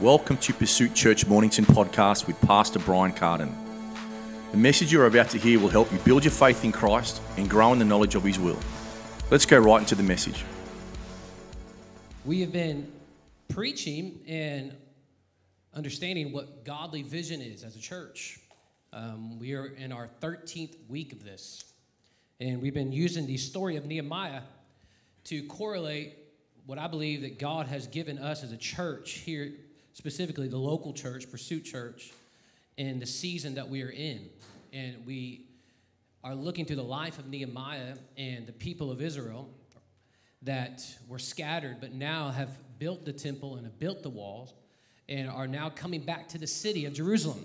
Welcome to Pursuit Church Mornington podcast with Pastor Brian Carden. The message you're about to hear will help you build your faith in Christ and grow in the knowledge of His will. Let's go right into the message. We have been preaching and understanding what godly vision is as a church. We are in our 13th week of this, and we've been using the story of Nehemiah to correlate what I believe that God has given us as a church here, specifically the local church, Pursuit Church, in the season that we are in. And we are looking through the life of Nehemiah and the people of Israel that were scattered but now have built the temple and have built the walls and are now coming back to the city of Jerusalem.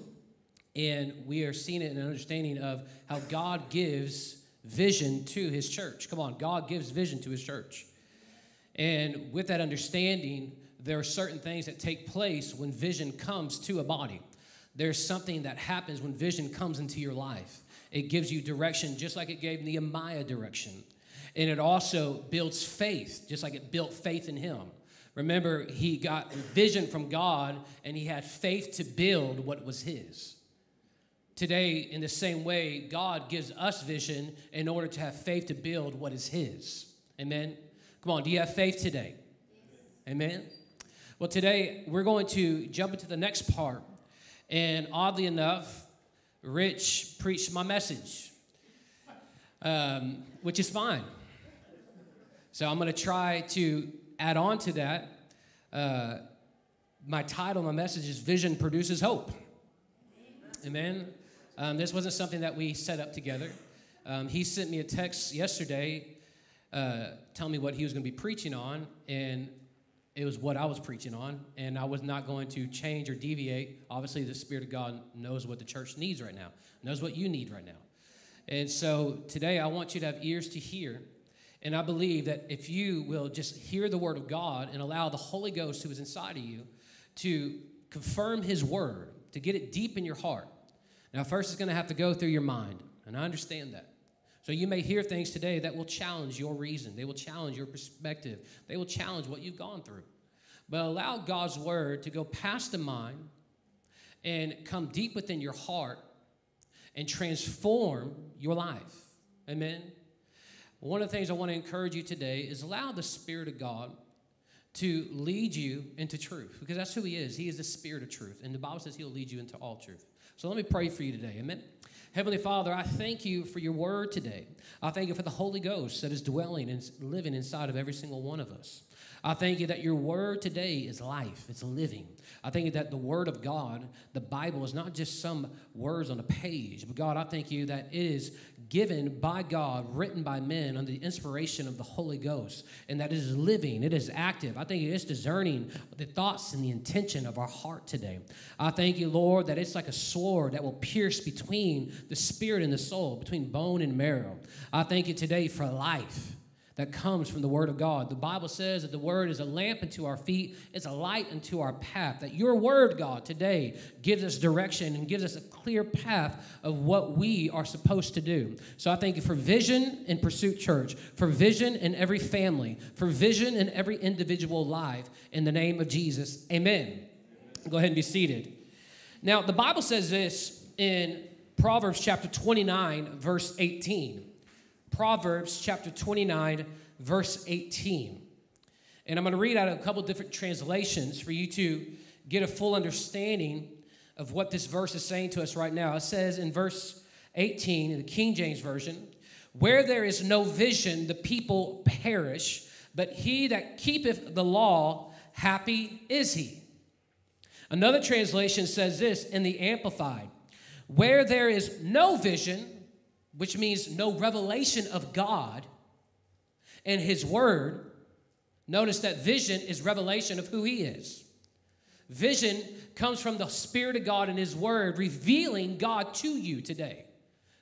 And we are seeing it in an understanding of how God gives vision to His church. Come on, God gives vision to His church. And with that understanding, there are certain things that take place when vision comes to a body. There's something that happens when vision comes into your life. It gives you direction, just like it gave Nehemiah direction. And it also builds faith, just like it built faith in him. Remember, he got vision from God, and he had faith to build what was his. Today, in the same way, God gives us vision in order to have faith to build what is his. Amen? Come on, do you have faith today? Yes. Amen? Well, today, we're going to jump into the next part. And oddly enough, Rich preached my message, which is fine. So I'm going to try to add on to that. My title, my message is Vision Produces Hope. Amen. This wasn't something that we set up together. He sent me a text yesterday telling me what he was going to be preaching on, and it was what I was preaching on, and I was not going to change or deviate. Obviously, the Spirit of God knows what the church needs right now, knows what you need right now. And so today I want you to have ears to hear, and I believe that if you will just hear the Word of God and allow the Holy Ghost who is inside of you to confirm His Word, to get it deep in your heart. Now, first it's going to have to go through your mind, and I understand that. So you may hear things today that will challenge your reason. They will challenge your perspective. They will challenge what you've gone through. But allow God's word to go past the mind and come deep within your heart and transform your life. Amen? One of the things I want to encourage you today is allow the Spirit of God to lead you into truth, because that's who He is. He is the Spirit of truth, and the Bible says He'll lead you into all truth. So let me pray for you today. Amen? Heavenly Father, I thank You for Your word today. I thank You for the Holy Ghost that is dwelling and living inside of every single one of us. I thank You that Your word today is life, it's living. I thank You that the word of God, the Bible, is not just some words on a page, but God, I thank You that it is given by God, written by men under the inspiration of the Holy Ghost, and that it is living, it is active. I think it is discerning the thoughts and the intention of our heart today. I thank You, Lord, that it's like a sword that will pierce between the spirit and the soul, between bone and marrow. I thank You today for life that comes from the Word of God. The Bible says that the Word is a lamp unto our feet, it's a light unto our path, that Your Word, God, today gives us direction and gives us a clear path of what we are supposed to do. So I thank You for vision in Pursuit Church, for vision in every family, for vision in every individual life. In the name of Jesus, amen. Go ahead and be seated. Now, the Bible says this in Proverbs chapter 29, verse 18. Proverbs chapter 29, verse 18. And I'm going to read out a couple different translations for you to get a full understanding of what this verse is saying to us right now. It says in verse 18 in the King James Version, "Where there is no vision, the people perish, but he that keepeth the law, happy is he." Another translation says this in the Amplified, "Where there is no vision," which means no revelation of God and His word. Notice that vision is revelation of who He is. Vision comes from the Spirit of God and His word revealing God to you today.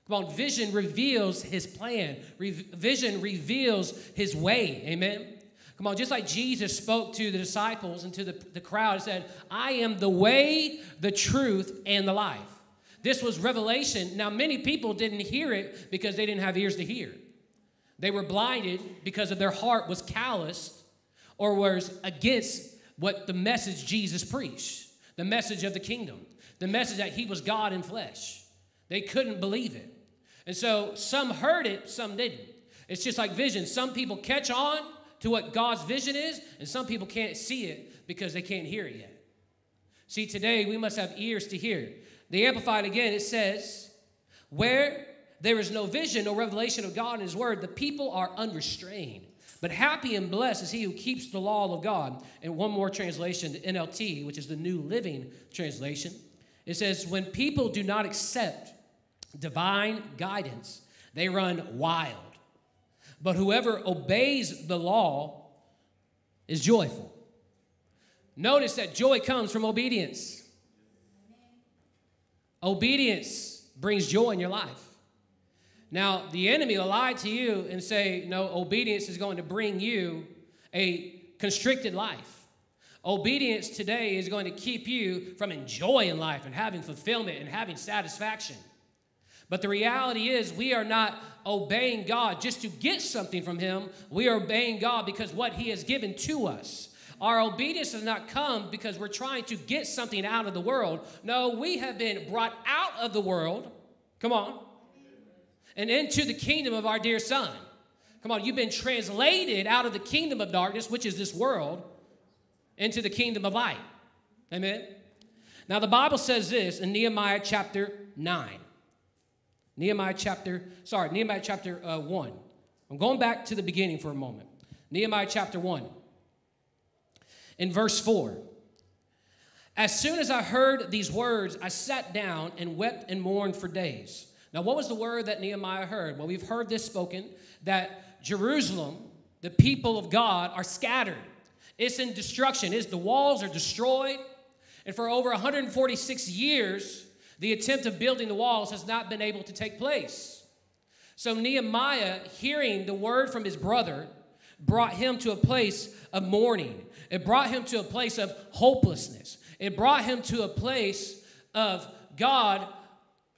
Come on, vision reveals His plan. Vision reveals His way, amen? Come on, just like Jesus spoke to the disciples and to the crowd and said, "I am the way, the truth, and the life." This was revelation. Now, many people didn't hear it because they didn't have ears to hear. They were blinded because of their heart was calloused or was against what the message Jesus preached, the message of the kingdom, the message that he was God in flesh. They couldn't believe it. And so some heard it, some didn't. It's just like vision. Some people catch on to what God's vision is, and some people can't see it because they can't hear it yet. See, today we must have ears to hear. The Amplified, again, it says, where there is no vision, no revelation of God in his word, the people are unrestrained. But happy and blessed is he who keeps the law of God. And one more translation, the NLT, which is the New Living Translation. It says, when people do not accept divine guidance, they run wild. But whoever obeys the law is joyful. Notice that joy comes from obedience. Obedience brings joy in your life. Now, the enemy will lie to you and say, no, obedience is going to bring you a constricted life. Obedience today is going to keep you from enjoying life and having fulfillment and having satisfaction. But the reality is we are not obeying God just to get something from him. We are obeying God because what he has given to us. Our obedience does not come because we're trying to get something out of the world. No, we have been brought out of the world, come on, and into the kingdom of our dear son. Come on, you've been translated out of the kingdom of darkness, which is this world, into the kingdom of light. Amen? Now, the Bible says this in Nehemiah chapter 9. Nehemiah chapter 1. I'm going back to the beginning for a moment. Nehemiah chapter 1. In verse 4, as soon as I heard these words, I sat down and wept and mourned for days. Now, what was the word that Nehemiah heard? Well, we've heard this spoken, that Jerusalem, the people of God, are scattered. It's in destruction. The walls are destroyed. And for over 146 years, the attempt of building the walls has not been able to take place. So Nehemiah, hearing the word from his brother, brought him to a place of mourning. It brought him to a place of hopelessness. It brought him to a place of, God,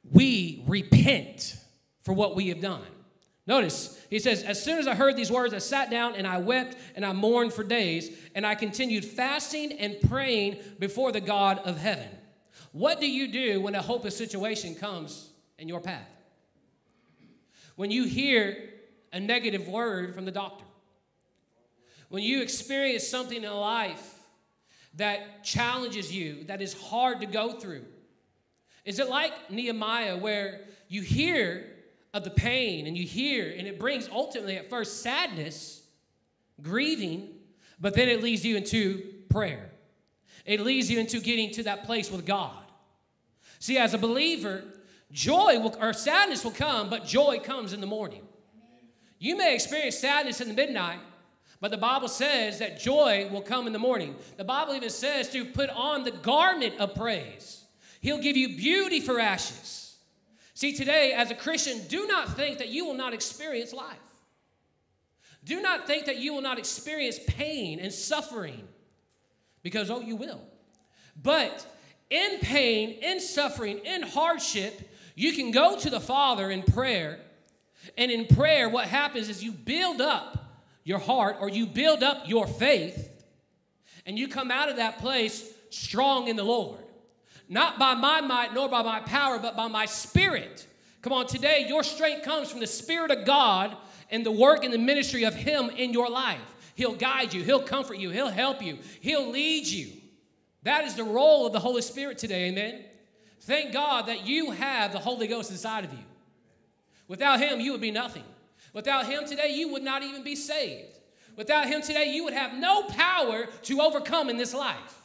we repent for what we have done. Notice, he says, as soon as I heard these words, I sat down and I wept and I mourned for days, and I continued fasting and praying before the God of heaven. What do you do when a hopeless situation comes in your path? When you hear a negative word from the doctor? When you experience something in life that challenges you, that is hard to go through, is it like Nehemiah, where you hear of the pain and you hear, and it brings ultimately at first sadness, grieving, but then it leads you into prayer. It leads you into getting to that place with God. See, as a believer, sadness will come, but joy comes in the morning. You may experience sadness in the midnight, but the Bible says that joy will come in the morning. The Bible even says to put on the garment of praise. He'll give you beauty for ashes. See, today, as a Christian, do not think that you will not experience life. Do not think that you will not experience pain and suffering, because, oh, you will. But in pain, in suffering, in hardship, you can go to the Father in prayer. And in prayer, what happens is you build up your heart, or you build up your faith, and you come out of that place strong in the Lord. Not by my might nor by my power, but by my spirit. Come on, today your strength comes from the Spirit of God and the work and the ministry of him in your life. He'll guide you. He'll comfort you. He'll help you. He'll lead you. That is the role of the Holy Spirit today, amen? Thank God that you have the Holy Ghost inside of you. Without him, you would be nothing. Without him today, you would not even be saved. Without him today, you would have no power to overcome in this life.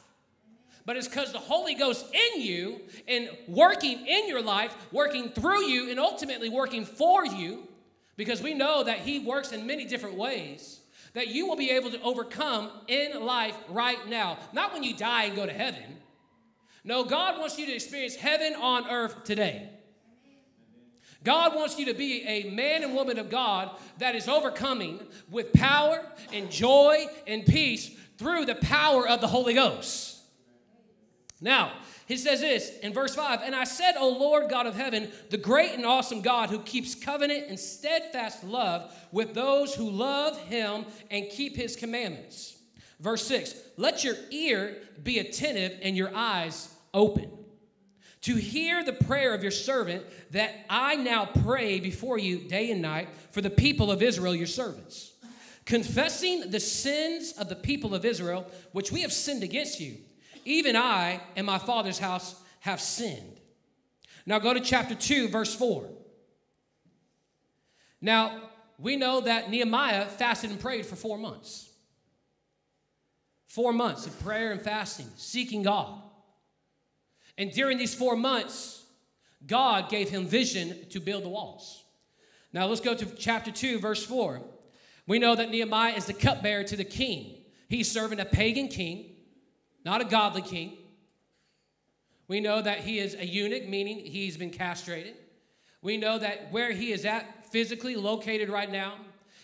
But it's because the Holy Ghost in you and working in your life, working through you, and ultimately working for you, because we know that he works in many different ways, that you will be able to overcome in life right now. Not when you die and go to heaven. No, God wants you to experience heaven on earth today. God wants you to be a man and woman of God that is overcoming with power and joy and peace through the power of the Holy Ghost. Now, he says this in verse 5, and I said, O Lord God of heaven, the great and awesome God who keeps covenant and steadfast love with those who love him and keep his commandments. Verse 6, let your ear be attentive and your eyes open to hear the prayer of your servant that I now pray before you day and night for the people of Israel, your servants, confessing the sins of the people of Israel, which we have sinned against you. Even I and my father's house have sinned. Now go to chapter 2, verse 4. Now, we know that Nehemiah fasted and prayed for 4 months. 4 months of prayer and fasting, seeking God. And during these 4 months, God gave him vision to build the walls. Now let's go to chapter 2, verse 4. We know that Nehemiah is the cupbearer to the king. He's serving a pagan king, not a godly king. We know that he is a eunuch, meaning he's been castrated. We know that where he is at physically located right now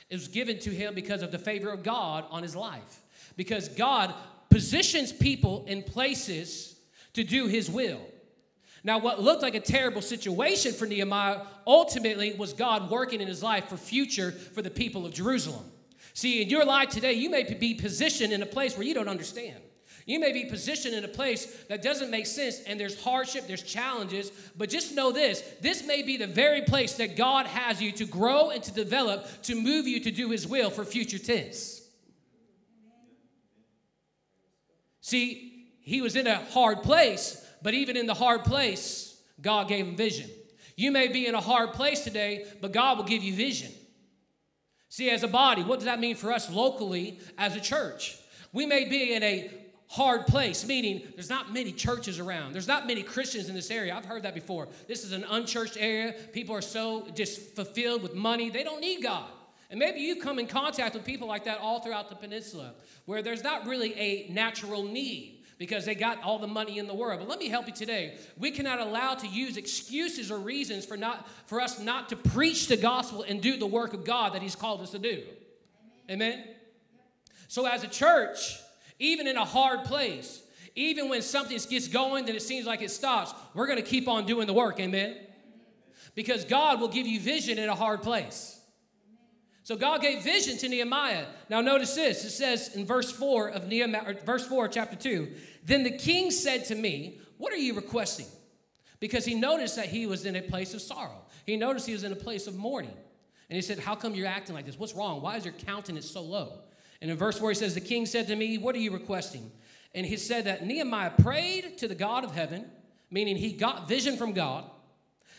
is given to him because of the favor of God on his life. Because God positions people in places to do his will. Now, what looked like a terrible situation for Nehemiah ultimately was God working in his life for the people of Jerusalem. See, in your life today, you may be positioned in a place where you don't understand. You may be positioned in a place that doesn't make sense, and there's hardship, there's challenges, but just know this. This may be the very place that God has you to grow and to develop, to move you to do his will for future tense. See, he was in a hard place, but even in the hard place, God gave him vision. You may be in a hard place today, but God will give you vision. See, as a body, what does that mean for us locally as a church? We may be in a hard place, meaning there's not many churches around. There's not many Christians in this area. I've heard that before. This is an unchurched area. People are so just fulfilled with money. They don't need God. And maybe you come in contact with people like that all throughout the peninsula where there's not really a natural need because they got all the money in the world. But let me help you today. We cannot allow to use excuses or reasons for us not to preach the gospel and do the work of God that he's called us to do. Amen? So as a church, even in a hard place, even when something gets going that it seems like it stops, we're going to keep on doing the work. Amen? Because God will give you vision in a hard place. So God gave vision to Nehemiah. Now notice this. It says in verse 4 of Nehemiah, or verse 4 of chapter 2, then the king said to me, what are you requesting? Because he noticed that he was in a place of sorrow. He noticed he was in a place of mourning. And he said, how come you're acting like this? What's wrong? Why is your countenance so low? And in verse 4 he says, the king said to me, what are you requesting? And he said that Nehemiah prayed to the God of heaven, meaning he got vision from God.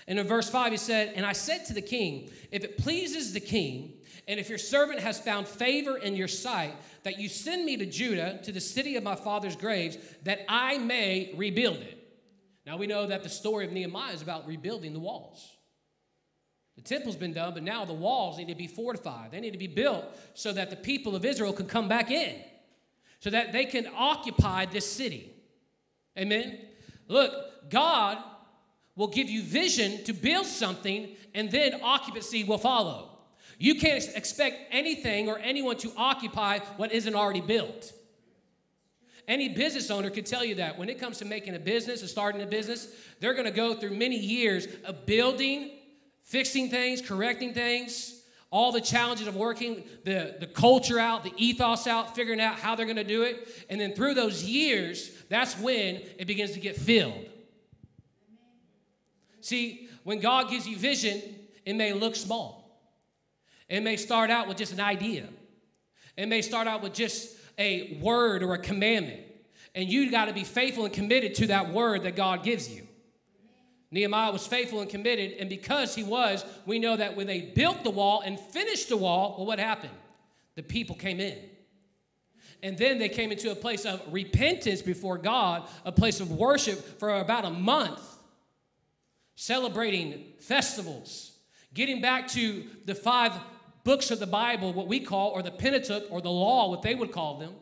And in verse 5 he said, and I said to the king, if it pleases the king, and if your servant has found favor in your sight, that you send me to Judah, to the city of my father's graves, that I may rebuild it. Now we know that the story of Nehemiah is about rebuilding the walls. The temple's been done, but now the walls need to be fortified. They need to be built so that the people of Israel can come back in, so that they can occupy this city. Amen? Look, God will give you vision to build something, and then occupancy will follow. You can't expect anything or anyone to occupy what isn't already built. Any business owner could tell you that. When it comes to making a business or starting a business, they're going to go through many years of building, fixing things, correcting things, all the challenges of working the culture out, the ethos out, figuring out how they're going to do it. And then through those years, that's when it begins to get filled. See, when God gives you vision, it may look small. It may start out with just an idea. It may start out with just a word or a commandment. And you got to be faithful and committed to that word that God gives you. Nehemiah was faithful and committed. And because he was, we know that when they built the wall and finished the wall, well, what happened? The people came in. And then they came into a place of repentance before God, a place of worship for about a month, celebrating festivals, getting back to the 5 books of the Bible, what we call, or the Pentateuch, or the law, what they would call them,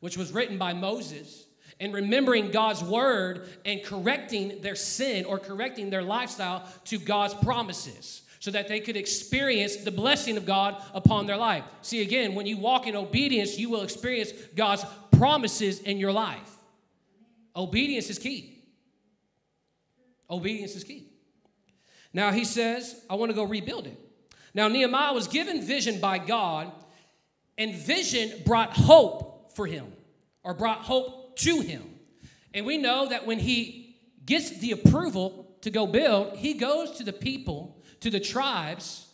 which was written by Moses, and remembering God's word and correcting their sin or correcting their lifestyle to God's promises so that they could experience the blessing of God upon their life. See, again, when you walk in obedience, you will experience God's promises in your life. Obedience is key. Obedience is key. Now he says, I want to go rebuild it. Now Nehemiah was given vision by God, and vision brought hope for him. or brought hope to him. And we know that when he gets the approval to go build, he goes to the people, to the tribes,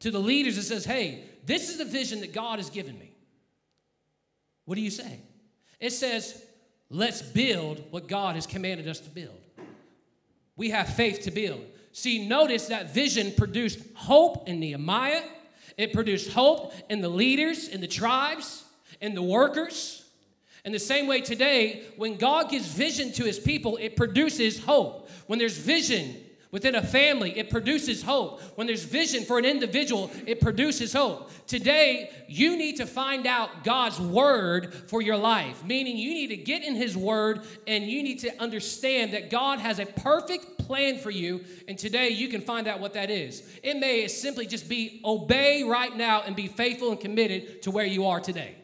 to the leaders and says, hey, this is the vision that God has given me. What do you say? It says, let's build what God has commanded us to build. We have faith to build. See, notice that vision produced hope in Nehemiah. It produced hope in the leaders, in the tribes, in the workers. In the same way today, when God gives vision to his people, it produces hope. When there's vision within a family, it produces hope. When there's vision for an individual, it produces hope. Today, you need to find out God's word for your life, meaning you need to get in his word and you need to understand that God has a perfect plan for you, and today you can find out what that is. It may simply just be obey right now and be faithful and committed to where you are today.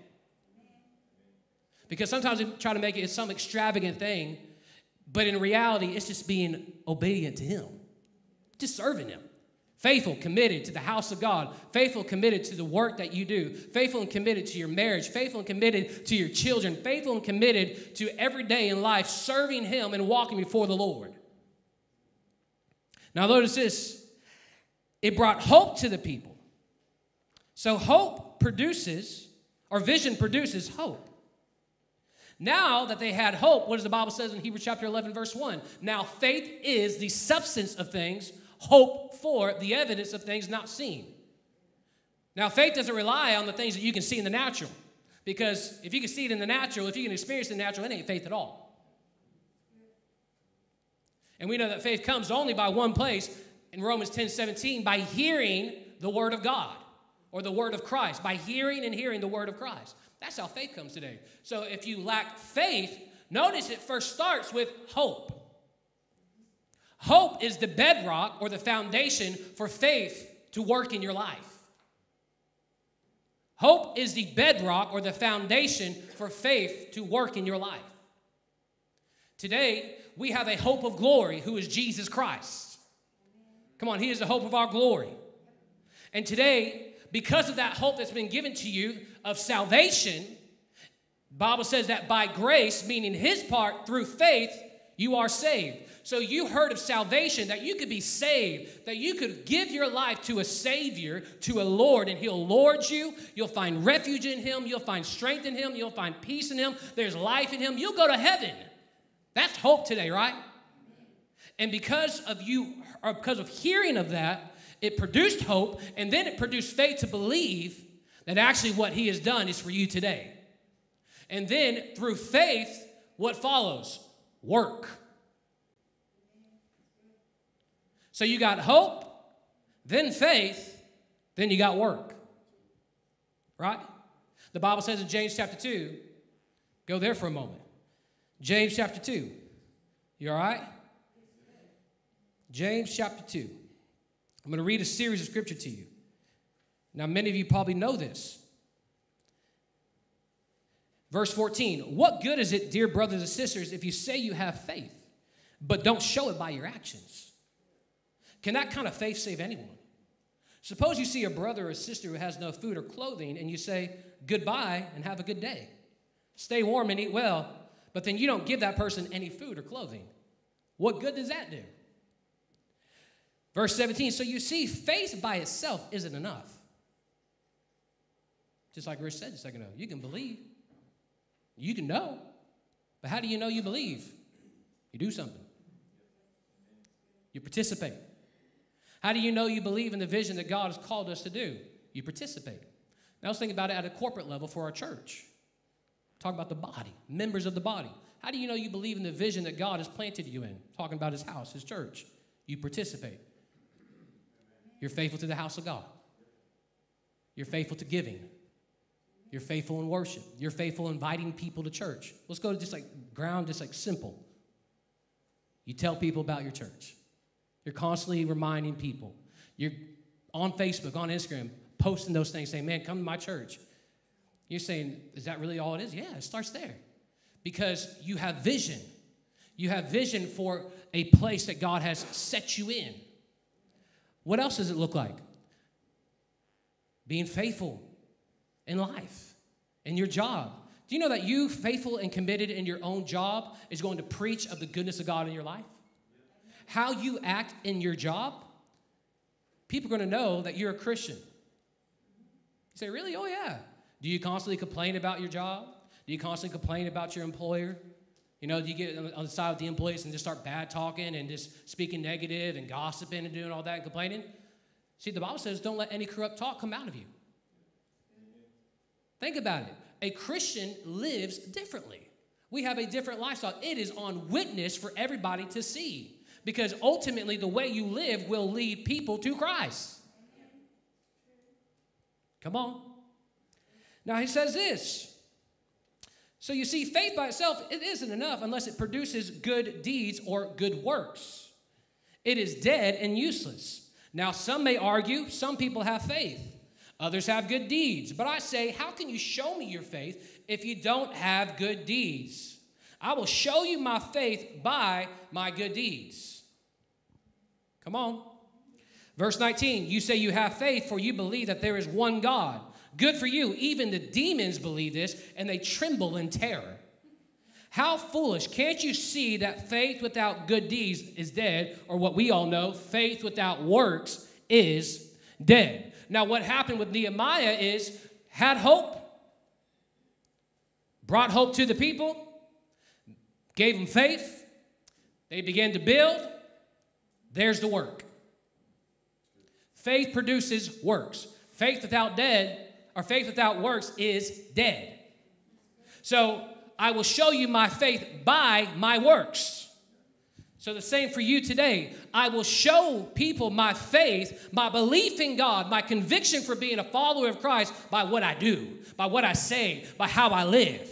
Because sometimes we try to make it some extravagant thing, but in reality, it's just being obedient to him. Just serving him. Faithful, committed to the house of God. Faithful, committed to the work that you do. Faithful and committed to your marriage. Faithful and committed to your children. Faithful and committed to every day in life, serving him and walking before the Lord. Now notice this. It brought hope to the people. So hope produces, or vision produces hope. Now that they had hope, what does the Bible says in Hebrews chapter 11, verse 1? Now faith is the substance of things, hope for the evidence of things not seen. Now faith doesn't rely on the things that you can see in the natural. Because if you can see it in the natural, if you can experience it in the natural, it ain't faith at all. And we know that faith comes only by one place, in Romans 10:17, by hearing the word of God or the word of Christ, by hearing and hearing the word of Christ. That's how faith comes today. So if you lack faith, notice it first starts with hope. Hope is the bedrock or the foundation for faith to work in your life. Hope is the bedrock or the foundation for faith to work in your life. Today, we have a hope of glory who is Jesus Christ. Come on, he is the hope of our glory. And today, because of that hope that's been given to you of salvation, the Bible says that by grace, meaning his part, through faith, you are saved. So you heard of salvation, that you could be saved, that you could give your life to a Savior, to a Lord, and he'll lord you. You'll find refuge in him. You'll find strength in him. You'll find peace in him. There's life in him. You'll go to heaven. That's hope today, right? And because of you, or because of hearing of that, it produced hope, and then it produced faith to believe that actually what he has done is for you today. And then through faith, what follows? Work. So you got hope, then faith, then you got work. Right? The Bible says in James chapter 2, go there for a moment. James chapter 2. You all right? James chapter 2. I'm going to read a series of scripture to you. Now, many of you probably know this. Verse 14, what good is it, dear brothers and sisters, if you say you have faith, but don't show it by your actions? Can that kind of faith save anyone? Suppose you see a brother or sister who has no food or clothing, and you say, goodbye and have a good day. Stay warm and eat well, but then you don't give that person any food or clothing. What good does that do? Verse 17, so you see, faith by itself isn't enough. Just like Rich said a second ago, you can believe, you can know, but how do you know you believe? You do something. You participate. How do you know you believe in the vision that God has called us to do? You participate. Now let's think about it at a corporate level for our church. Talk about the body, members of the body. How do you know you believe in the vision that God has planted you in? Talking about his house, his church. You participate. You're faithful to the house of God. You're faithful to giving. You're faithful in worship. You're faithful in inviting people to church. Let's go to just like ground, just like simple. You tell people about your church. You're constantly reminding people. You're on Facebook, on Instagram, posting those things, saying, man, come to my church. You're saying, is that really all it is? Yeah, it starts there. Because you have vision. You have vision for a place that God has set you in. What else does it look like? Being faithful in life, in your job, Do you know that you, faithful and committed in your own job, is going to preach of the goodness of God in your life? How you act in your job, people are going to know that you're a Christian. You say, really? Oh, yeah. Do you constantly complain about your job? Do you constantly complain about your employer? You know, do you get on the side with the employees and just start bad talking and just speaking negative and gossiping and doing all that and complaining? See, the Bible says don't let any corrupt talk come out of you. Think about it. A Christian lives differently. We have a different lifestyle. It is on witness for everybody to see, because ultimately the way you live will lead people to Christ. Come on. Now he says this. So you see, faith by itself, it isn't enough unless it produces good deeds or good works. It is dead and useless. Now some may argue, some people have faith. Others have good deeds. But I say, how can you show me your faith if you don't have good deeds? I will show you my faith by my good deeds. Come on. Verse 19, you say you have faith, for you believe that there is one God. Good for you. Even the demons believe this, and they tremble in terror. How foolish. Can't you see that faith without good deeds is dead, or what we all know, faith without works is dead? Now, what happened with Nehemiah is had hope, brought hope to the people, gave them faith. They began to build. There's the work. Faith produces works. Faith without works is dead. So I will show you my faith by my works. So the same for you today. I will show people my faith, my belief in God, my conviction for being a follower of Christ by what I do, by what I say, by how I live.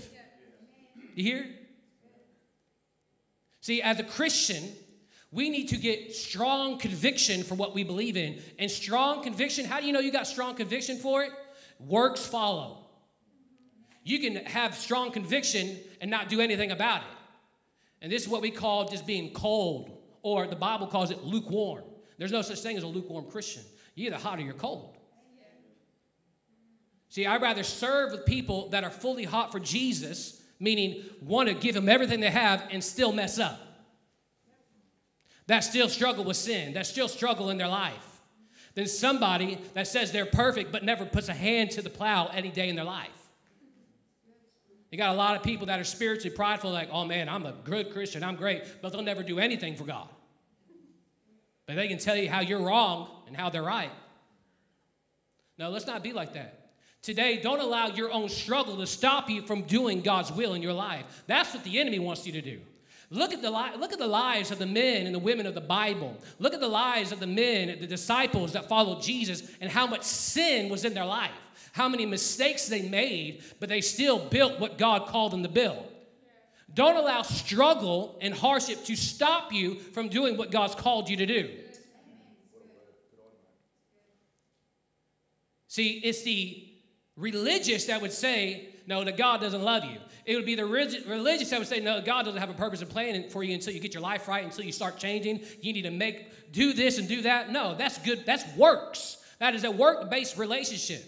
You hear? See, as a Christian, we need to get strong conviction for what we believe in. And strong conviction, how do you know you got strong conviction for it? Works follow. You can have strong conviction and not do anything about it. And this is what we call just being cold, or the Bible calls it lukewarm. There's no such thing as a lukewarm Christian. You're either hot or you're cold. See, I'd rather serve with people that are fully hot for Jesus, meaning want to give him everything they have and still mess up. That still struggle with sin, that still struggle in their life, than somebody that says they're perfect but never puts a hand to the plow any day in their life. You got a lot of people that are spiritually prideful, like, oh, man, I'm a good Christian, I'm great, but they'll never do anything for God. But they can tell you how you're wrong and how they're right. No, let's not be like that. Today, don't allow your own struggle to stop you from doing God's will in your life. That's what the enemy wants you to do. Look at the lives of the men and the women of the Bible. Look at the lives of the men, the disciples that followed Jesus, and how much sin was in their life. How many mistakes they made, but they still built what God called them to build. Don't allow struggle and hardship to stop you from doing what God's called you to do. See, it's the religious that would say, no, that God doesn't love you. It would be the religious that would say, no, God doesn't have a purpose and plan for you until you get your life right, until you start changing. You need to do this and do that. No, that's good. That's works. That is a work-based relationship.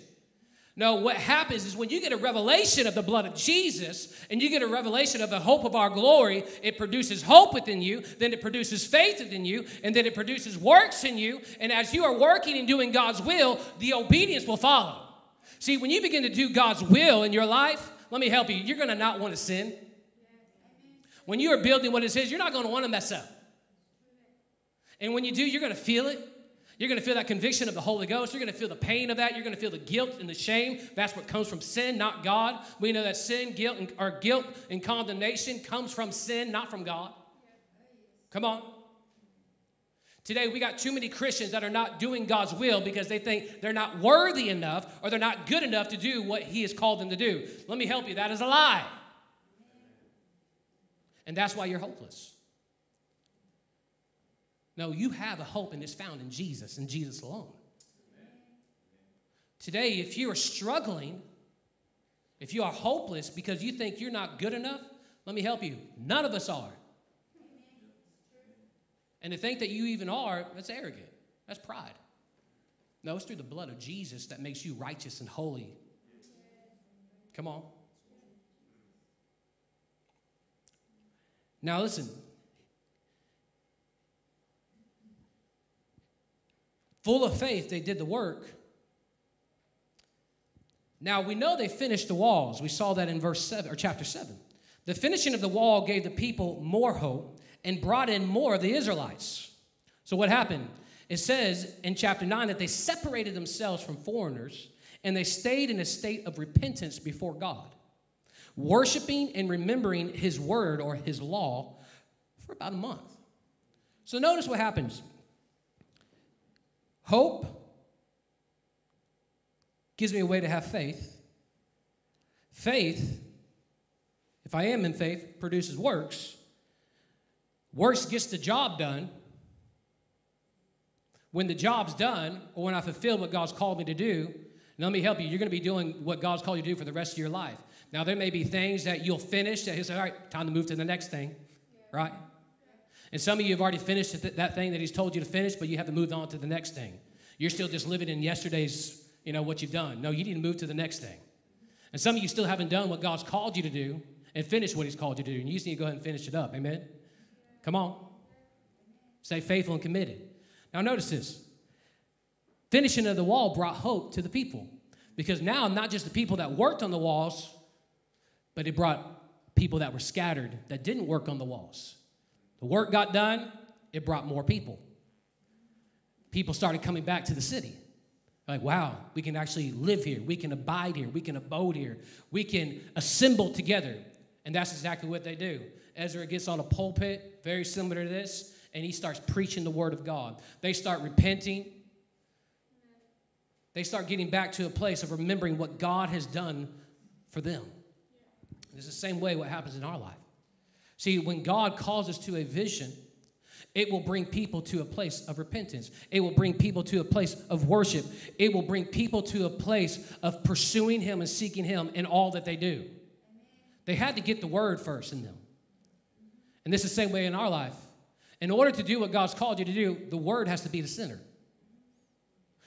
No, what happens is when you get a revelation of the blood of Jesus and you get a revelation of the hope of our glory, it produces hope within you, then it produces faith within you, and then it produces works in you. And as you are working and doing God's will, the obedience will follow. See, when you begin to do God's will in your life, let me help you, you're going to not want to sin. When you are building what it says, you're not going to want to mess up. And when you do, you're going to feel it. You're going to feel that conviction of the Holy Ghost. You're going to feel the pain of that. You're going to feel the guilt and the shame. That's what comes from sin, not God. We know that guilt and condemnation comes from sin, not from God. Come on. Today, we got too many Christians that are not doing God's will because they think they're not worthy enough or they're not good enough to do what he has called them to do. Let me help you. That is a lie. And that's why you're hopeless. No, you have a hope, and it's found in Jesus alone. Amen. Today, if you are struggling, if you are hopeless because you think you're not good enough, let me help you. None of us are. And to think that you even are, that's arrogant. That's pride. No, it's through the blood of Jesus that makes you righteous and holy. Come on. Now listen. Full of faith, they did the work. Now we know they finished the walls. We saw that in verse 7 or chapter 7. The finishing of the wall gave the people more hope and brought in more of the Israelites. So what happened? It says in chapter 9 that they separated themselves from foreigners and they stayed in a state of repentance before God, worshiping and remembering his word or his law for about a month. So notice what happens. Hope gives me a way to have faith. Faith, if I am in faith, produces works. Works gets the job done. When the job's done, or when I fulfill what God's called me to do, and let me help you, you're going to be doing what God's called you to do for the rest of your life. Now, there may be things that you'll finish that he'll say, all right, time to move to the next thing, right? And some of you have already finished that thing that he's told you to finish, but you haven't moved on to the next thing. You're still just living in yesterday's, what you've done. No, you need to move to the next thing. And some of you still haven't done what God's called you to do and finish what he's called you to do. And you just need to go ahead and finish it up. Amen? Come on. Stay faithful and committed. Now, notice this. Finishing of the wall brought hope to the people, because now not just the people that worked on the walls, but it brought people that were scattered that didn't work on the walls. The work got done, it brought more people. People started coming back to the city. Like, wow, we can actually live here. We can abide here. We can abode here. We can assemble together. And that's exactly what they do. Ezra gets on a pulpit, very similar to this, and he starts preaching the word of God. They start repenting. They start getting back to a place of remembering what God has done for them. It's the same way what happens in our life. See, when God calls us to a vision, it will bring people to a place of repentance. It will bring people to a place of worship. It will bring people to a place of pursuing him and seeking him in all that they do. They had to get the word first in them. And this is the same way in our life. In order to do what God's called you to do, the word has to be the center.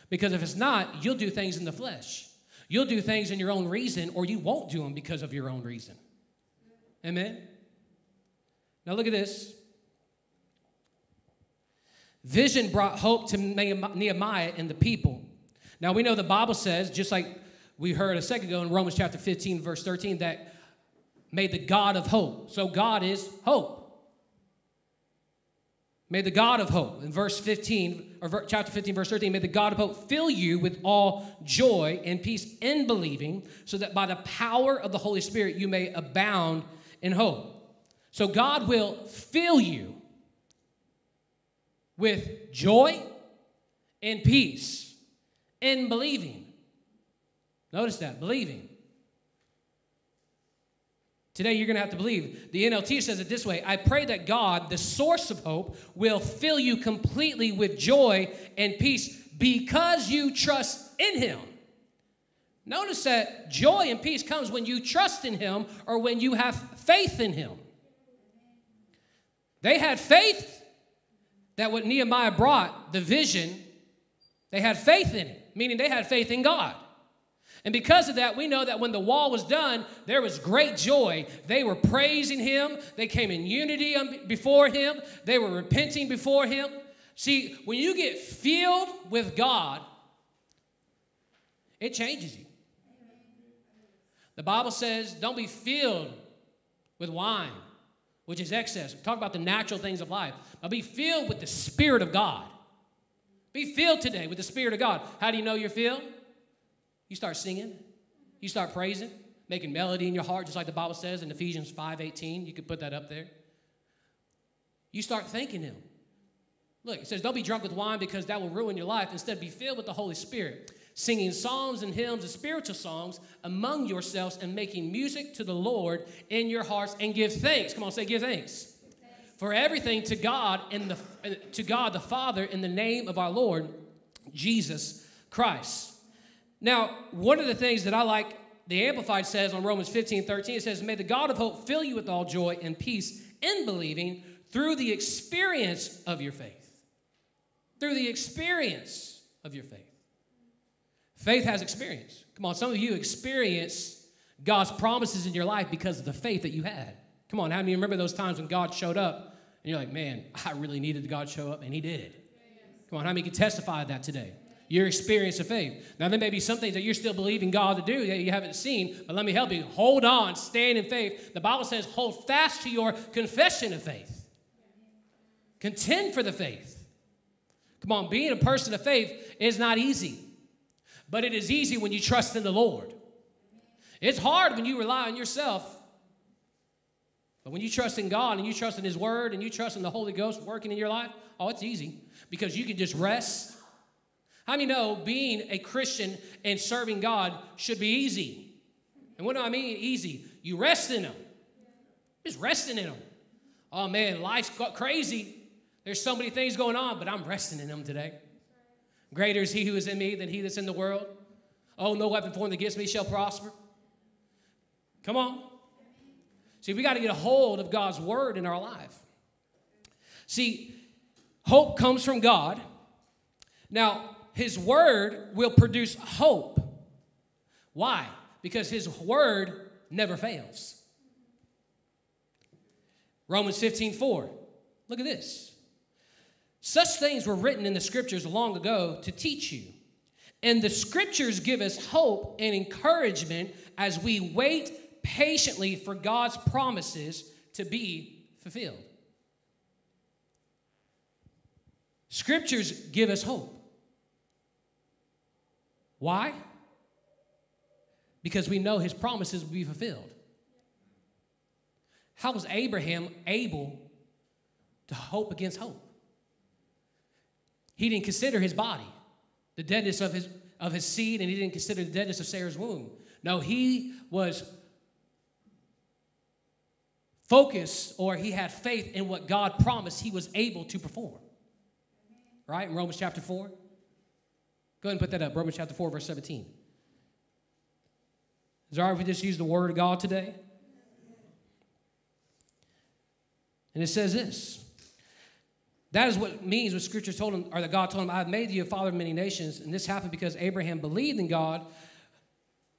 Because if it's not, you'll do things in the flesh. You'll do things in your own reason, or you won't do them because of your own reason. Amen? Now look at this. Vision brought hope to Nehemiah and the people. Now we know the Bible says, just like we heard a second ago in Romans chapter 15, verse 13, that may the God of hope. So God is hope. May the God of hope, in verse 15, or chapter 15, verse 13, may the God of hope fill you with all joy and peace in believing, so that by the power of the Holy Spirit you may abound in hope. So God will fill you with joy and peace in believing. Notice that, believing. Today you're going to have to believe. The NLT says it this way: I pray that God, the source of hope, will fill you completely with joy and peace because you trust in him. Notice that joy and peace comes when you trust in him or when you have faith in him. They had faith that what Nehemiah brought, the vision, they had faith in it, meaning they had faith in God. And because of that, we know that when the wall was done, there was great joy. They were praising him. They came in unity before him. They were repenting before him. See, when you get filled with God, it changes you. The Bible says, don't be filled with wine, which is excess. We talk about the natural things of life. Now be filled with the Spirit of God. Be filled today with the Spirit of God. How do you know you're filled? You start singing. You start praising, making melody in your heart, just like the Bible says in Ephesians 5:18. You could put that up there. You start thanking him. Look, it says don't be drunk with wine because that will ruin your life. Instead, be filled with the Holy Spirit, singing psalms and hymns and spiritual songs among yourselves and making music to the Lord in your hearts, and give thanks. Come on, say give thanks. For everything to God the Father in the name of our Lord Jesus Christ. Now, one of the things that I like, the Amplified says on Romans 15:13, it says, may the God of hope fill you with all joy and peace in believing through the experience of your faith. Through the experience of your faith. Faith has experience. Come on, some of you experience God's promises in your life because of the faith that you had. Come on, how many remember those times when God showed up? And you're like, man, I really needed God to show up, and he did. Come on, how many can testify that today? Your experience of faith. Now, there may be some things that you're still believing God to do that you haven't seen, but let me help you. Hold on. Stand in faith. The Bible says hold fast to your confession of faith. Contend for the faith. Come on, being a person of faith is not easy, but it is easy when you trust in the Lord. It's hard when you rely on yourself. But when you trust in God and you trust in his word and you trust in the Holy Ghost working in your life, oh, it's easy because you can just rest. How many know being a Christian and serving God should be easy? And what do I mean easy? You rest in him. Just resting in him. Oh, man, life's crazy. There's so many things going on, but I'm resting in him today. Greater is he who is in me than he that's in the world. Oh, no weapon formed against me shall prosper. Come on. See, we got to get a hold of God's word in our life. See, hope comes from God. Now, his word will produce hope. Why? Because his word never fails. Romans 15:4. Look at this. Such things were written in the scriptures long ago to teach you. And the scriptures give us hope and encouragement as we wait patiently for God's promises to be fulfilled. Scriptures give us hope. Why? Because we know his promises will be fulfilled. How was Abraham able to hope against hope? He didn't consider his body, the deadness of his seed, and he didn't consider the deadness of Sarah's womb. No, he was focus, or he had faith in what God promised he was able to perform. Right? In Romans chapter 4. Go ahead and put that up. Romans chapter 4, verse 17. Is it all right if we just use the word of God today? And it says this. That is what it means what Scripture told him, or that God told him, I have made you a father of many nations. And this happened because Abraham believed in God,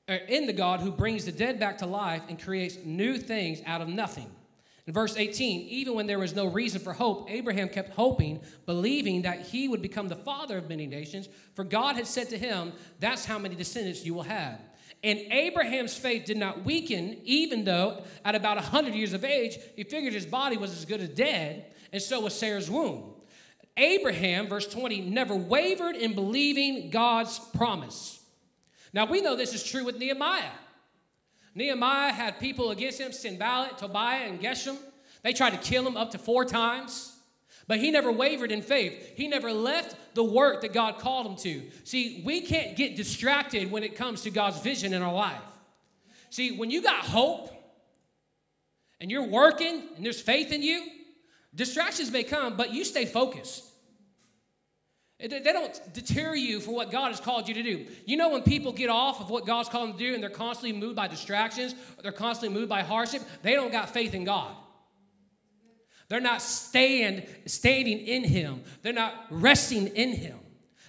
or in the God who brings the dead back to life and creates new things out of nothing. In verse 18, even when there was no reason for hope, Abraham kept hoping, believing that he would become the father of many nations, for God had said to him, that's how many descendants you will have. And Abraham's faith did not weaken, even though at about 100 years of age, he figured his body was as good as dead, and so was Sarah's womb. Abraham, verse 20, never wavered in believing God's promise. Now, we know this is true with Nehemiah. Nehemiah had people against him, Sanballat, Tobiah, and Geshem. They tried to kill him up to 4 times. But he never wavered in faith. He never left the work that God called him to. See, we can't get distracted when it comes to God's vision in our life. See, when you got hope and you're working and there's faith in you, distractions may come, but you stay focused. They don't deter you for what God has called you to do. You know when people get off of what God's called them to do and they're constantly moved by distractions, or they're constantly moved by hardship, they don't got faith in God. They're not standing in him. They're not resting in him.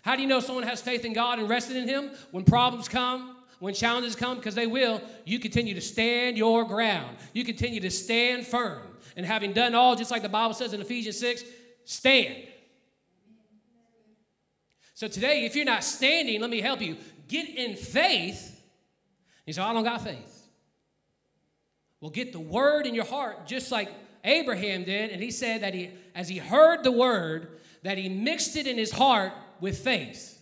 How do you know someone has faith in God and rested in him? When problems come, when challenges come, because they will, you continue to stand your ground. You continue to stand firm. And having done all, just like the Bible says in Ephesians 6, stand. So today, if you're not standing, let me help you. Get in faith. You say, I don't got faith. Well, get the word in your heart, just like Abraham did. And he said that as he heard the word, that he mixed it in his heart with faith.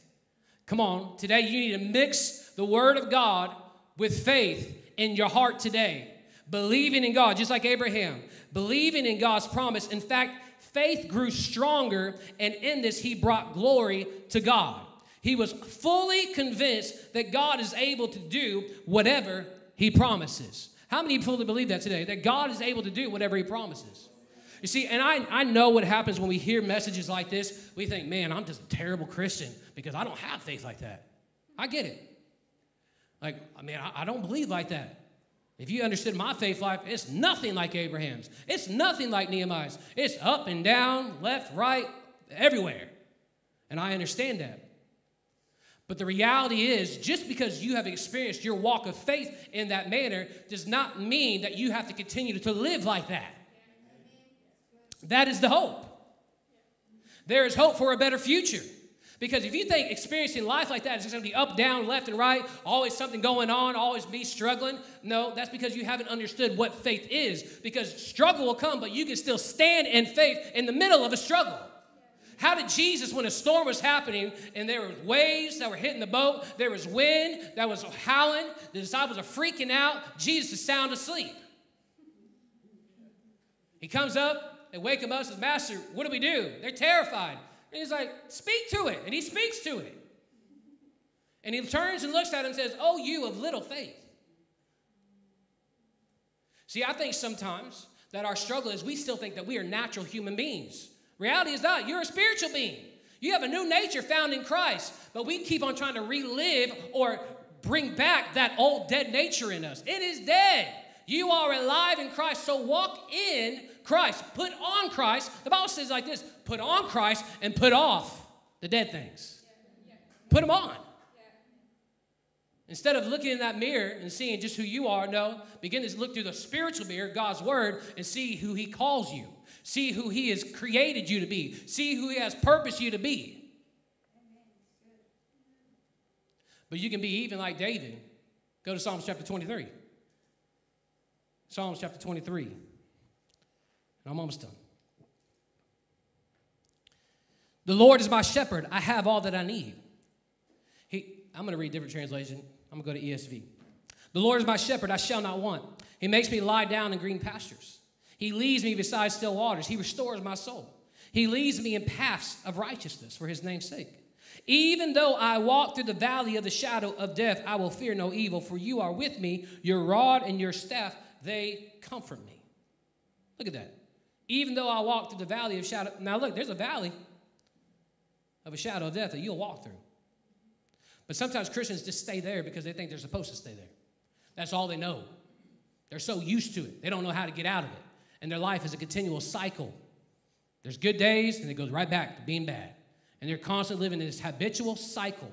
Come on. Today, you need to mix the word of God with faith in your heart today. Believing in God, just like Abraham. Believing in God's promise. In fact, faith grew stronger, and in this he brought glory to God. He was fully convinced that God is able to do whatever he promises. How many fully believe that today, that God is able to do whatever he promises? You see, and I know what happens when we hear messages like this. We think, man, I'm just a terrible Christian because I don't have faith like that. I get it. Like, man, I don't believe like that. If you understood my faith life, it's nothing like Abraham's. It's nothing like Nehemiah's. It's up and down, left, right, everywhere. And I understand that. But the reality is, just because you have experienced your walk of faith in that manner does not mean that you have to continue to live like that. That is the hope. There is hope for a better future. Because if you think experiencing life like that is just going to be up, down, left, and right, always something going on, always be struggling, no, that's because you haven't understood what faith is. Because struggle will come, but you can still stand in faith in the middle of a struggle. How did Jesus, when a storm was happening and there were waves that were hitting the boat, there was wind that was howling, the disciples are freaking out, Jesus is sound asleep. He comes up, they wake him up and says, Master, what do we do? They're terrified. And he's like, speak to it. And he speaks to it. And he turns and looks at him and says, oh, you of little faith. See, I think sometimes that our struggle is we still think that we are natural human beings. Reality is not. You're a spiritual being. You have a new nature found in Christ. But we keep on trying to relive or bring back that old dead nature in us. It is dead. You are alive in Christ. So walk in Christ, put on Christ. The Bible says like this, put on Christ and put off the dead things. Put them on. Instead of looking in that mirror and seeing just who you are, no, begin to look through the spiritual mirror, God's word, and see who he calls you. See who he has created you to be. See who he has purposed you to be. But you can be even like David. Go to Psalms chapter 23. Psalms chapter 23. I'm almost done. The Lord is my shepherd. I have all that I need. I'm going to read different translation. I'm going to go to ESV. The Lord is my shepherd. I shall not want. He makes me lie down in green pastures. He leads me beside still waters. He restores my soul. He leads me in paths of righteousness for his name's sake. Even though I walk through the valley of the shadow of death, I will fear no evil, for you are with me. Your rod and your staff, they comfort me. Look at that. Even though I walk through the valley of shadow. Now look, there's a valley of a shadow of death that you'll walk through. But sometimes Christians just stay there because they think they're supposed to stay there. That's all they know. They're so used to it. They don't know how to get out of it. And their life is a continual cycle. There's good days, and it goes right back to being bad. And they're constantly living in this habitual cycle.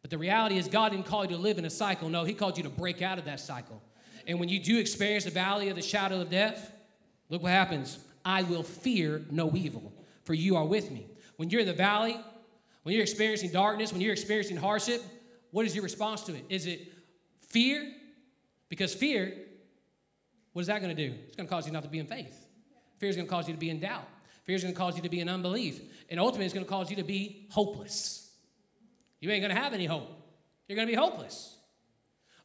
But the reality is God didn't call you to live in a cycle. No, he called you to break out of that cycle. And when you do experience the valley of the shadow of death, look what happens. I will fear no evil, for you are with me. When you're in the valley, when you're experiencing darkness, when you're experiencing hardship, what is your response to it? Is it fear? Because fear, what is that going to do? It's going to cause you not to be in faith. Fear is going to cause you to be in doubt. Fear is going to cause you to be in unbelief. And ultimately, it's going to cause you to be hopeless. You ain't going to have any hope. You're going to be hopeless.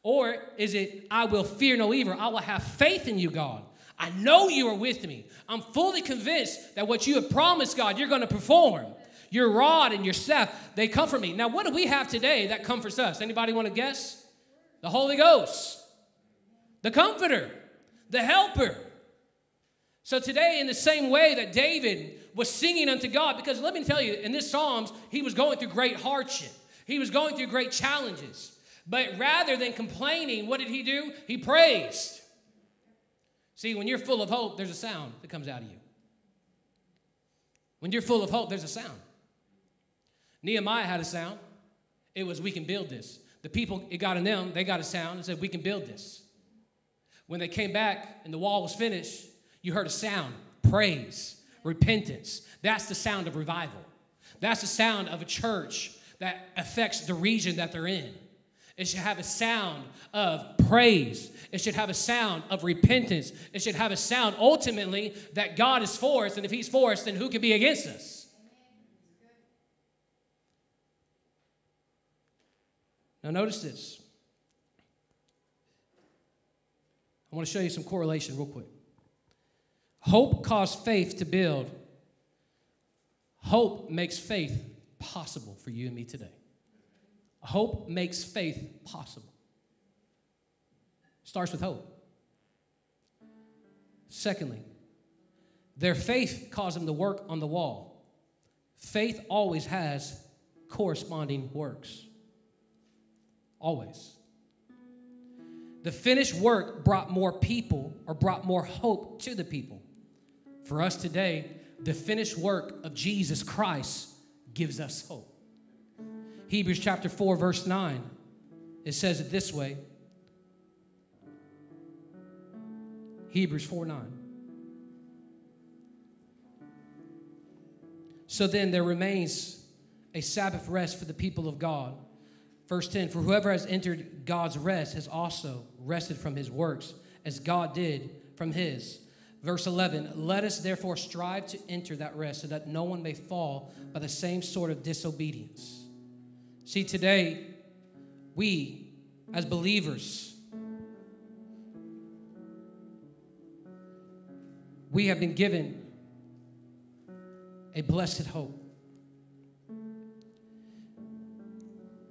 Or is it, I will fear no evil. I will have faith in you, God. I know you are with me. I'm fully convinced that what you have promised, God, you're going to perform. Your rod and your staff, they comfort me. Now, what do we have today that comforts us? Anybody want to guess? The Holy Ghost, the Comforter, the Helper. So today, in the same way that David was singing unto God, because let me tell you, in this Psalms, he was going through great hardship. He was going through great challenges. But rather than complaining, what did he do? He praised. See, when you're full of hope, there's a sound that comes out of you. When you're full of hope, there's a sound. Nehemiah had a sound. It was, we can build this. The people, it got in them, they got a sound and said, we can build this. When they came back and the wall was finished, you heard a sound, praise, repentance. That's the sound of revival. That's the sound of a church that affects the region that they're in. It should have a sound of praise. It should have a sound of repentance. It should have a sound, ultimately, that God is for us. And if he's for us, then who can be against us? Now, notice this. I want to show you some correlation real quick. Hope caused faith to build. Hope makes faith possible for you and me today. Hope makes faith possible. Starts with hope. Secondly, their faith caused them to work on the wall. Faith always has corresponding works. Always. The finished work brought more people or brought more hope to the people. For us today, the finished work of Jesus Christ gives us hope. Hebrews chapter 4, verse 9. It says it this way. Hebrews 4:9. So then there remains a Sabbath rest for the people of God. Verse 10, for whoever has entered God's rest has also rested from his works, as God did from his. Verse 11, let us therefore strive to enter that rest so that no one may fall by the same sort of disobedience. See, today, we as believers, we have been given a blessed hope.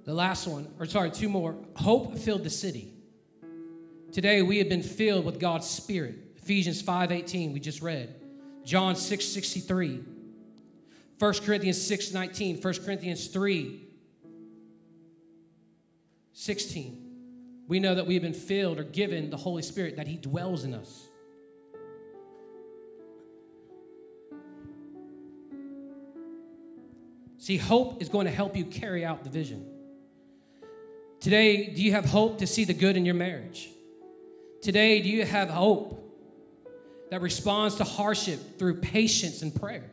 The last one, or sorry, two more. Hope filled the city. Today we have been filled with God's Spirit. Ephesians 5:18 we just read. John 6:63. 1 Corinthians 6:19. 1 Corinthians 3:16. We know that we have been filled or given the Holy Spirit, that He dwells in us. See, hope is going to help you carry out the vision. Today, do you have hope to see the good in your marriage? Today, do you have hope that responds to hardship through patience and prayer?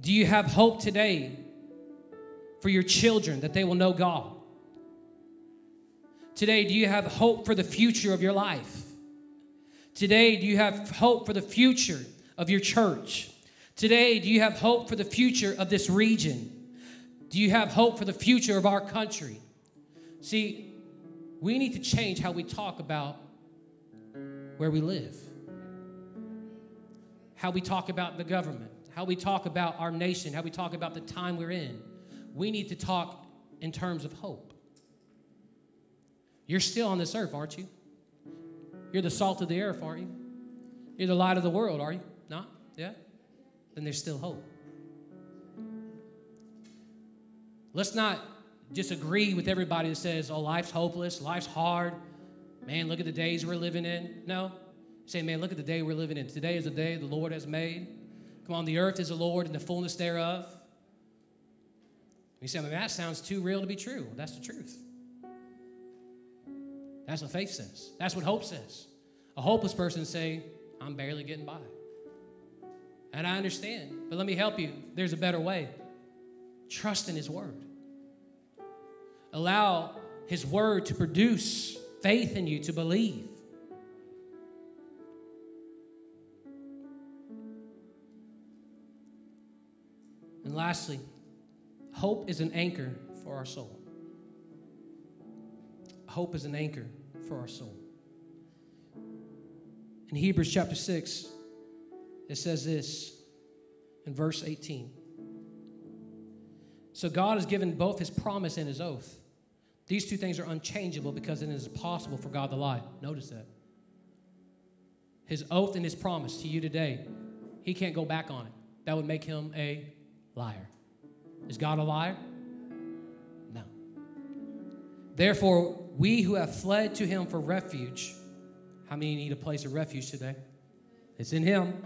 Do you have hope today for your children that they will know God? Today, do you have hope for the future of your life? Today, do you have hope for the future of your church? Today, do you have hope for the future of this region? Do you have hope for the future of our country? See, we need to change how we talk about where we live, how we talk about the government, how we talk about our nation, how we talk about the time we're in. We need to talk in terms of hope. You're still on this earth, aren't you? You're the salt of the earth, aren't you? You're the light of the world, are you? Not? Yeah? Then there's still hope. Let's not just agree with everybody that says, oh, life's hopeless, life's hard. Man, look at the days we're living in. No. Say, man, look at the day we're living in. Today is the day the Lord has made. Come on, the earth is the Lord and the fullness thereof. You say, man, that sounds too real to be true. That's the truth. That's what faith says. That's what hope says. A hopeless person say, I'm barely getting by. And I understand, but let me help you. There's a better way. Trust in His Word. Allow His Word to produce faith in you to believe. And lastly, hope is an anchor for our soul. Hope is an anchor for our soul. In Hebrews chapter 6, it says this in verse 18. So God has given both His promise and His oath. These two things are unchangeable because it is impossible for God to lie. Notice that. His oath and His promise to you today, He can't go back on it. That would make Him a liar. Is God a liar? No. Therefore, we who have fled to Him for refuge, how many need a place of refuge today? It's in Him.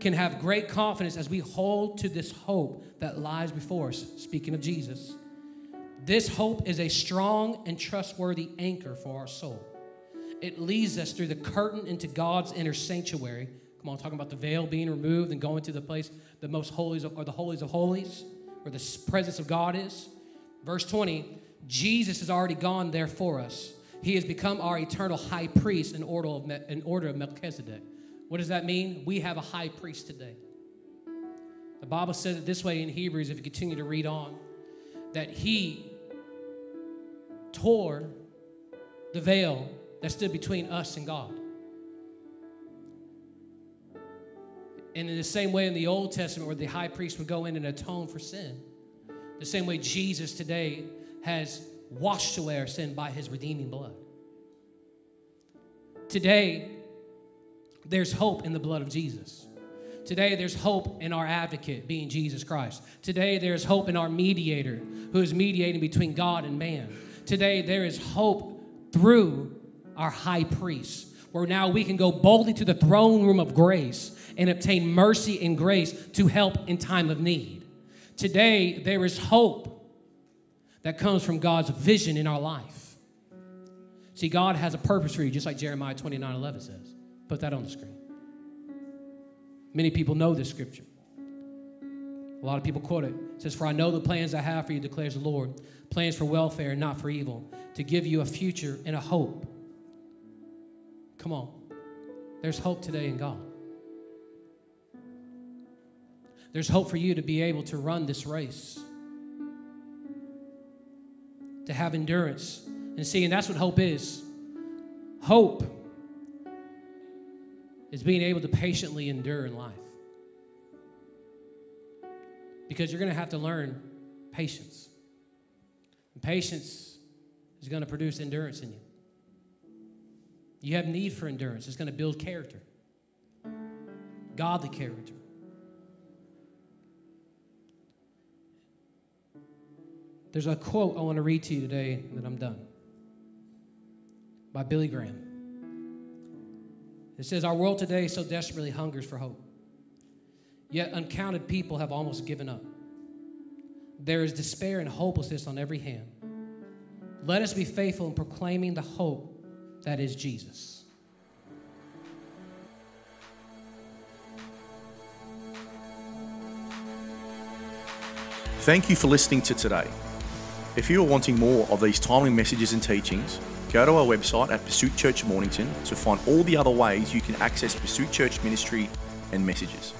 Can have great confidence as we hold to this hope that lies before us. Speaking of Jesus, this hope is a strong and trustworthy anchor for our soul. It leads us through the curtain into God's inner sanctuary. Come on, talking about the veil being removed and going to the place, the most holies or the holies of holies, where the presence of God is. Verse 20, Jesus has already gone there for us. He has become our eternal high priest in order of Melchizedek. What does that mean? We have a high priest today. The Bible says it this way in Hebrews, if you continue to read on, that He tore the veil that stood between us and God. And in the same way in the Old Testament where the high priest would go in and atone for sin, the same way Jesus today has washed away our sin by His redeeming blood. Today, there's hope in the blood of Jesus. Today, there's hope in our advocate, being Jesus Christ. Today, there's hope in our mediator, who is mediating between God and man. Today, there is hope through our high priest, where now we can go boldly to the throne room of grace and obtain mercy and grace to help in time of need. Today, there is hope that comes from God's vision in our life. See, God has a purpose for you, just like Jeremiah 29:11 says. Put that on the screen. Many people know this scripture. A lot of people quote it. It says, "For I know the plans I have for you, declares the Lord, plans for welfare and not for evil, to give you a future and a hope." Come on. There's hope today in God. There's hope for you to be able to run this race, to have endurance. And see, and that's what hope is. Hope is being able to patiently endure in life. Because you're going to have to learn patience. And patience is going to produce endurance in you. You have need for endurance. It's going to build character. Godly character. There's a quote I want to read to you today, and then I'm done, by Billy Graham. It says, "Our world today so desperately hungers for hope. Yet uncounted people have almost given up. There is despair and hopelessness on every hand. Let us be faithful in proclaiming the hope that is Jesus." Thank you for listening to today. If you are wanting more of these timely messages and teachings, go to our website at Pursuit Church Mornington to find all the other ways you can access Pursuit Church ministry and messages.